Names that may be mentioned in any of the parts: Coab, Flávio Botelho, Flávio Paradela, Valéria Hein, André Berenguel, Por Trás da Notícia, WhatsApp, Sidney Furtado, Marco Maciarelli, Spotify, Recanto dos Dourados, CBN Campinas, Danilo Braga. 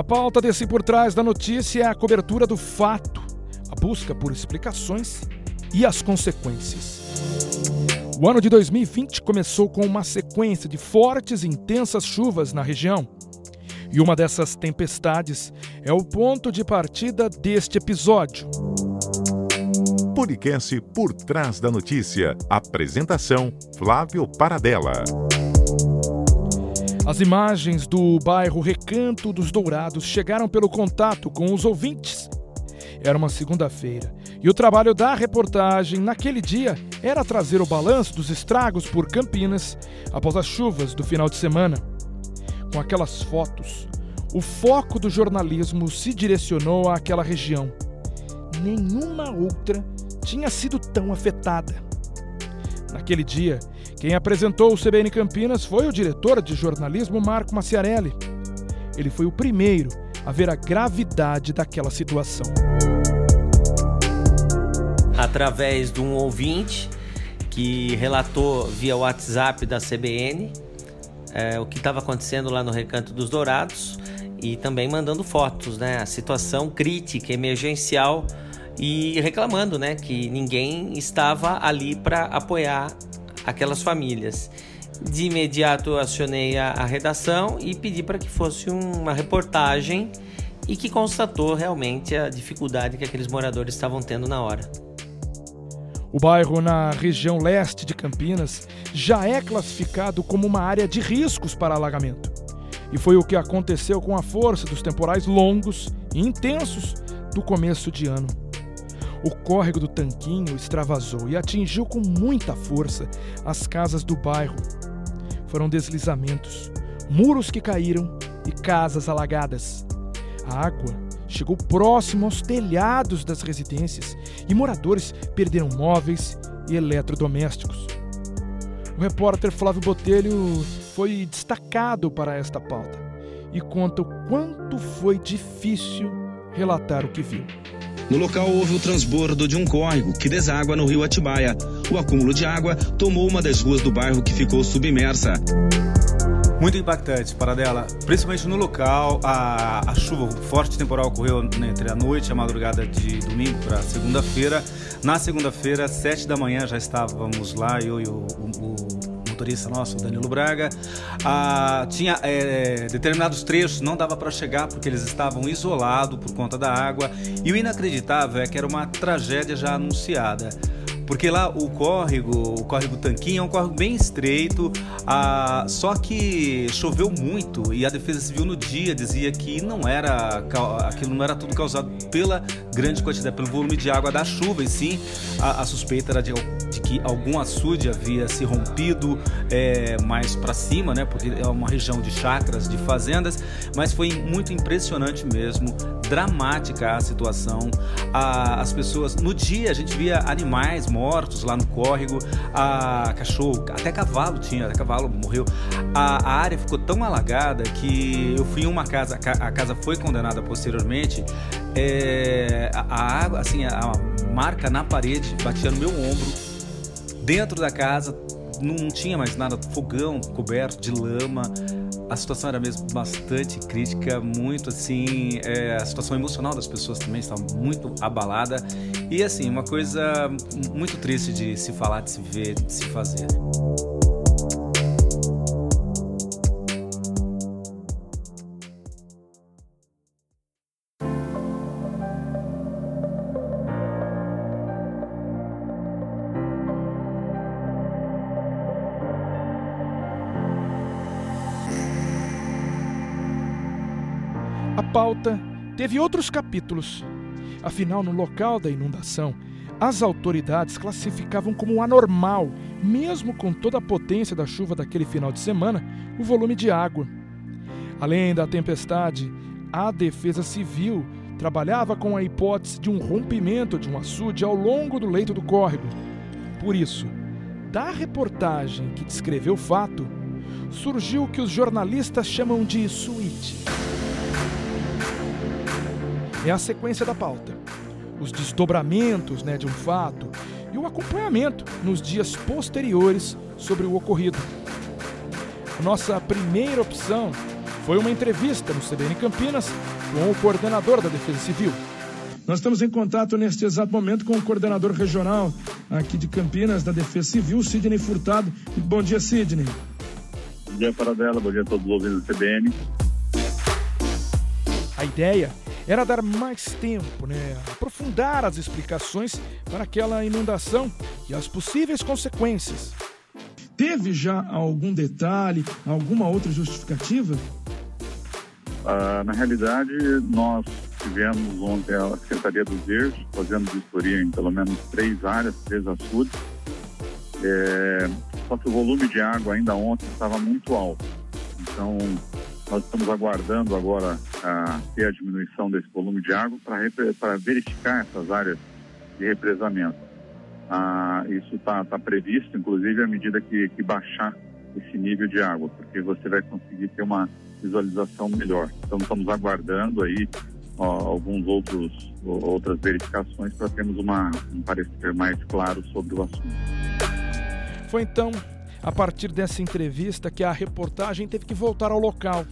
A pauta desse Por Trás da Notícia é a cobertura do fato, a busca por explicações e as consequências. O ano de 2020 começou com uma sequência de fortes e intensas chuvas na região. E uma dessas tempestades é o ponto de partida deste episódio. Podcast Por Trás da Notícia. Apresentação: Flávio Paradela. As imagens do bairro Recanto dos Dourados chegaram pelo contato com os ouvintes. Era uma segunda-feira e o trabalho da reportagem naquele dia era trazer o balanço dos estragos por Campinas após as chuvas do final de semana. Com aquelas fotos, o foco do jornalismo se direcionou àquela região. Nenhuma outra tinha sido tão afetada. Naquele dia, quem apresentou o CBN Campinas foi o diretor de jornalismo Marco Maciarelli. Ele foi o primeiro a ver a gravidade daquela situação. Através de um ouvinte que relatou via WhatsApp da CBN o que estava acontecendo lá no Recanto dos Dourados e também mandando fotos, né? A situação crítica, emergencial, e reclamando, né, que ninguém estava ali para apoiar aquelas famílias. De imediato eu acionei a redação e pedi para que fosse uma reportagem e que constatou realmente a dificuldade que aqueles moradores estavam tendo na hora. O bairro na região leste de Campinas já é classificado como uma área de riscos para alagamento. E foi o que aconteceu com a força dos temporais longos e intensos do começo de ano. O córrego do Tanquinho extravasou e atingiu com muita força as casas do bairro. Foram deslizamentos, muros que caíram e casas alagadas. A água chegou próximo aos telhados das residências e moradores perderam móveis e eletrodomésticos. O repórter Flávio Botelho foi destacado para esta pauta e conta o quanto foi difícil relatar o que viu. No local houve o transbordo de um córrego que deságua no rio Atibaia. O acúmulo de água tomou uma das ruas do bairro que ficou submersa. Muito impactante, Paradela, principalmente no local. A chuva, o forte temporal ocorreu entre a noite e a madrugada de domingo para segunda-feira. Na segunda-feira, 7h já estávamos lá, eu e o motorista nosso, o Danilo Braga. Tinha determinados trechos, não dava para chegar porque eles estavam isolados por conta da água. E o inacreditável é que era uma tragédia já anunciada. Porque lá o córrego Tanquinho é um córrego bem estreito, só que choveu muito e a Defesa Civil no dia dizia que aquilo não era tudo causado pela grande quantidade, pelo volume de água da chuva, e sim a suspeita era de que algum açude havia se rompido mais para cima, né? Porque é uma região de chacras, de fazendas, mas foi muito impressionante mesmo, dramática a situação. As pessoas, no dia a gente via animais mortos lá no córrego, cachorro, até cavalo tinha, morreu. A área ficou tão alagada que eu fui em uma casa, a casa foi condenada posteriormente. A água, assim, a marca na parede batia no meu ombro. Dentro da casa não tinha mais nada, fogão coberto de lama. A situação era mesmo bastante crítica, muito assim, a situação emocional das pessoas também estava muito abalada. E assim, uma coisa muito triste de se falar, de se ver, de se fazer. A pauta teve outros capítulos. Afinal, no local da inundação, as autoridades classificavam como anormal, mesmo com toda a potência da chuva daquele final de semana, o volume de água. Além da tempestade, a Defesa Civil trabalhava com a hipótese de um rompimento de um açude ao longo do leito do córrego. Por isso, da reportagem que descreveu o fato, surgiu o que os jornalistas chamam de suíte. É a sequência da pauta, os desdobramentos, de um fato e o acompanhamento nos dias posteriores sobre o ocorrido. Nossa primeira opção Foi uma entrevista no CBN Campinas com o coordenador da Defesa Civil. Nós estamos em contato neste exato momento com o coordenador regional aqui de Campinas da Defesa Civil, Sidney Furtado. Bom dia, Sidney. Bom dia, Paradela. Bom dia a todos os ouvintes do CBN. A ideia era dar mais tempo, aprofundar as explicações para aquela inundação e as possíveis consequências. Teve já algum detalhe, alguma outra justificativa? Na realidade, nós tivemos ontem a Secretaria dos Erros, fazendo vistoria em pelo menos 3 áreas, 3 açudes. Só que o volume de água ainda ontem estava muito alto. Então, nós estamos aguardando agora ter a diminuição desse volume de água para verificar essas áreas de represamento. Isso está previsto, inclusive, à medida que baixar esse nível de água, porque você vai conseguir ter uma visualização melhor. Então, estamos aguardando aí outras verificações para termos um parecer mais claro sobre o assunto. Foi então, a partir dessa entrevista, que a reportagem teve que voltar ao local.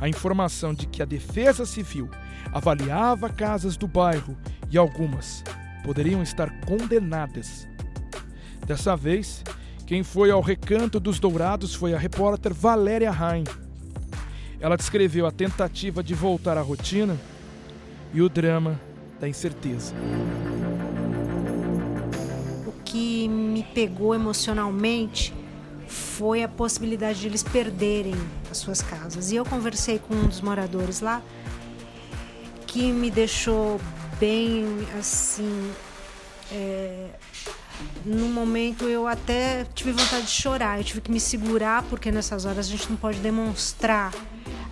A informação de que a Defesa Civil avaliava casas do bairro e algumas poderiam estar condenadas. Dessa vez, quem foi ao Recanto dos Dourados foi a repórter Valéria Hein. Ela descreveu a tentativa de voltar à rotina e o drama da incerteza. O que me pegou emocionalmente foi a possibilidade de eles perderem as suas casas. E eu conversei com um dos moradores lá, que me deixou bem assim... No momento eu até tive vontade de chorar, eu tive que me segurar, porque nessas horas a gente não pode demonstrar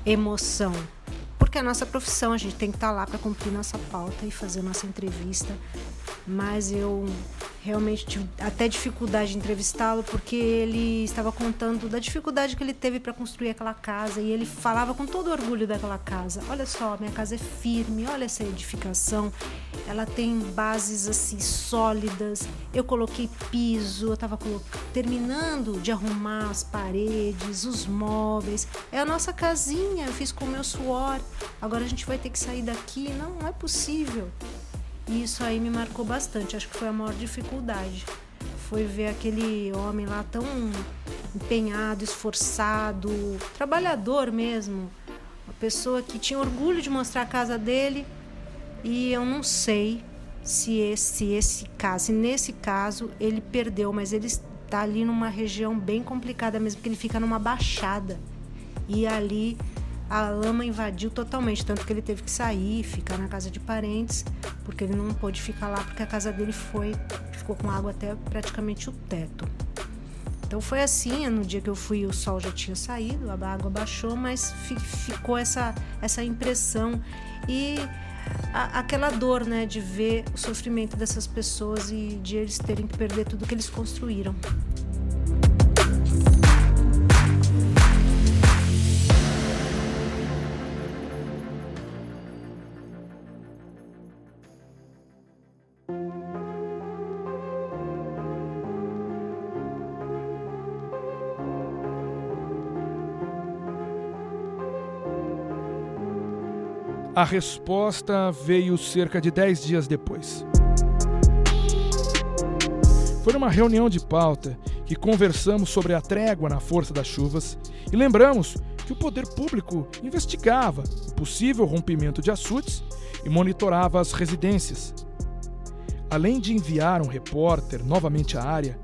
emoção. Porque é a nossa profissão, a gente tem que estar lá para cumprir nossa pauta e fazer nossa entrevista. Mas eu realmente tive até dificuldade de entrevistá-lo, porque ele estava contando da dificuldade que ele teve para construir aquela casa, e ele falava com todo orgulho daquela casa. Olha só, minha casa é firme, olha essa edificação, ela tem bases assim sólidas, eu coloquei piso, eu estava terminando de arrumar as paredes, os móveis, é a nossa casinha, eu fiz com o meu suor, agora a gente vai ter que sair daqui, não é possível. E isso aí me marcou bastante, acho que foi a maior dificuldade. Foi ver aquele homem lá tão empenhado, esforçado, trabalhador mesmo. Uma pessoa que tinha orgulho de mostrar a casa dele. E eu não sei se nesse caso ele perdeu, mas ele está ali numa região bem complicada mesmo, porque ele fica numa baixada. E ali a lama invadiu totalmente, tanto que ele teve que sair, ficar na casa de parentes, porque ele não pôde ficar lá, porque a casa dele ficou com água até praticamente o teto. Então foi assim, no dia que eu fui o sol já tinha saído, a água baixou, mas ficou essa impressão e aquela dor, de ver o sofrimento dessas pessoas e de eles terem que perder tudo que eles construíram. A resposta veio cerca de 10 dias depois. Foi numa reunião de pauta que conversamos sobre a trégua na força das chuvas e lembramos que o poder público investigava o possível rompimento de açudes e monitorava as residências. Além de enviar um repórter novamente à área,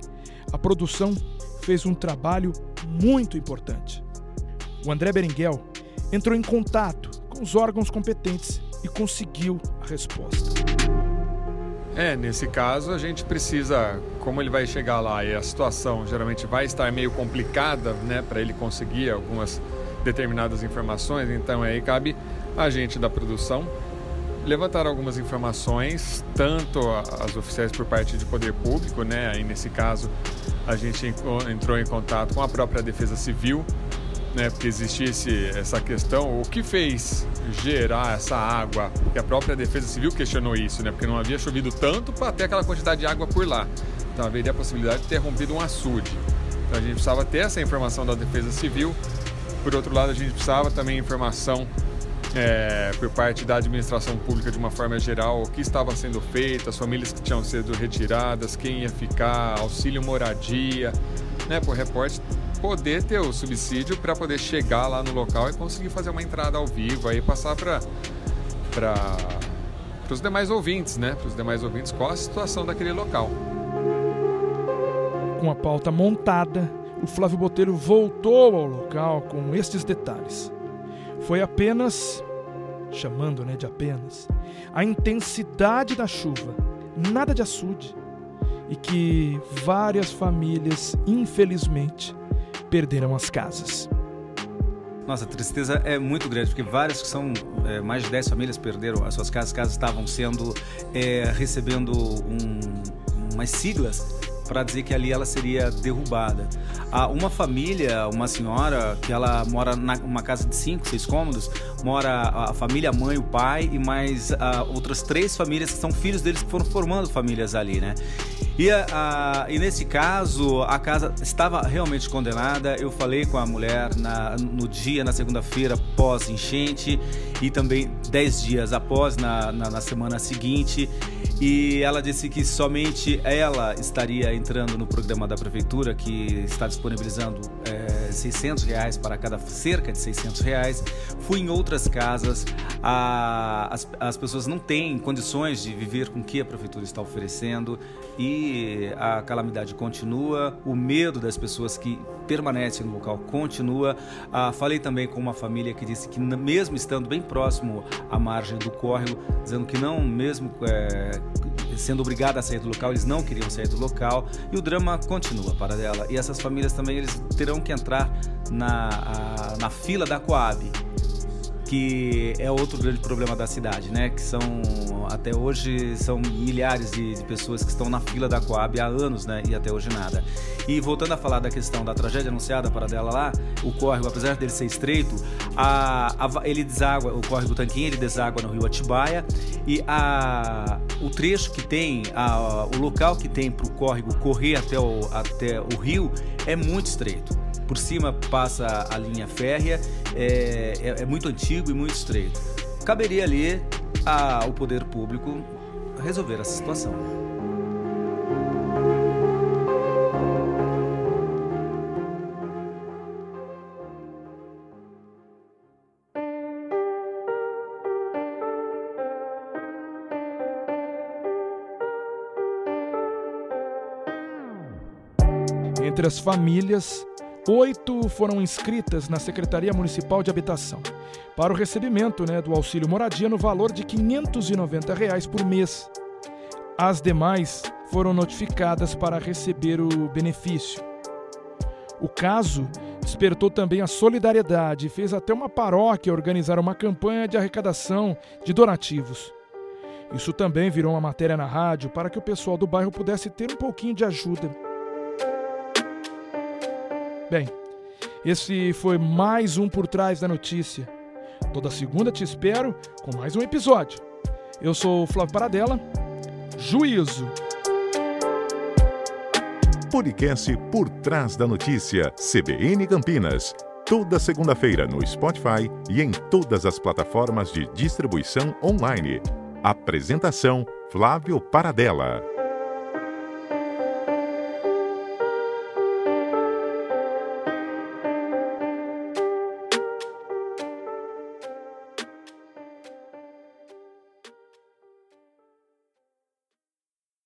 a produção fez um trabalho muito importante. O André Berenguel entrou em contato os órgãos competentes e conseguiu a resposta. Nesse caso a gente precisa, como ele vai chegar lá e a situação geralmente vai estar meio complicada, para ele conseguir algumas determinadas informações, então aí cabe a gente da produção levantar algumas informações, tanto as oficiais por parte de poder público, aí nesse caso a gente entrou em contato com a própria Defesa Civil, porque existisse essa questão, o que fez gerar essa água? E a própria Defesa Civil questionou isso, porque não havia chovido tanto para ter aquela quantidade de água por lá. Então haveria a possibilidade de ter rompido um açude. Então a gente precisava ter essa informação da Defesa Civil Por outro lado, a gente precisava também informação por parte da administração pública de uma forma geral, o que estava sendo feito, as famílias que tinham sido retiradas, quem ia ficar, auxílio moradia, né, para o repórter poder ter o subsídio para poder chegar lá no local e conseguir fazer uma entrada ao vivo, aí passar para os demais ouvintes, né? Para os demais ouvintes, qual a situação daquele local. Com a pauta montada, o Flávio Botelho voltou ao local com estes detalhes. Foi apenas, chamando, né, de apenas, a intensidade da chuva, nada de açude, e que várias famílias, infelizmente, perderam as casas. Nossa, a tristeza é muito grande, porque várias que são mais de 10 famílias perderam as suas casas. Casas estavam sendo recebendo umas siglas para dizer que ali ela seria derrubada. Há uma família, uma senhora, que ela mora numa casa de 5, 6 cômodos, mora a família, a mãe, o pai e mais outras 3 famílias que são filhos deles, que foram formando famílias ali, né? E nesse caso, a casa estava realmente condenada. Eu falei com a mulher na segunda-feira, pós-enchente, e também 10 dias após, na semana seguinte. E ela disse que somente ela estaria entrando no programa da Prefeitura, que está disponibilizando R$600 para cada cerca de R$600. Fui em outras casas, as pessoas não têm condições de viver com o que a Prefeitura está oferecendo. E a calamidade continua, o medo das pessoas que permanecem no local continua. Falei também com uma família que disse que, mesmo estando bem próximo à margem do córrego, dizendo que não, mesmo sendo obrigada a sair do local, eles não queriam sair do local. E o drama continua, Paradela. E essas famílias também, eles terão que entrar na fila da Coab, que é outro grande problema da cidade, né? Que até hoje, são milhares de pessoas que estão na fila da Coab há anos, né? E até hoje nada. E voltando a falar da questão da tragédia anunciada, Paradela, lá, o córrego, apesar dele ser estreito, ele deságua, o córrego Tanquinho, ele deságua no rio Atibaia, e o trecho que tem, o local que tem para o córrego correr até o rio é muito estreito. Por cima passa a linha férrea, é muito antigo e muito estreito. Caberia ali ao poder público resolver essa situação. Entre as famílias, 8 foram inscritas na Secretaria Municipal de Habitação para o recebimento, né, do auxílio moradia no valor de R$ 590 por mês. As demais foram notificadas para receber o benefício. O caso despertou também a solidariedade e fez até uma paróquia organizar uma campanha de arrecadação de donativos. Isso também virou uma matéria na rádio para que o pessoal do bairro pudesse ter um pouquinho de ajuda. Bem, esse foi mais um Por Trás da Notícia. Toda segunda te espero com mais um episódio. Eu sou o Flávio Paradela. Juízo. Podcast Por Trás da Notícia, CBN Campinas. Toda segunda-feira no Spotify e em todas as plataformas de distribuição online. Apresentação: Flávio Paradela.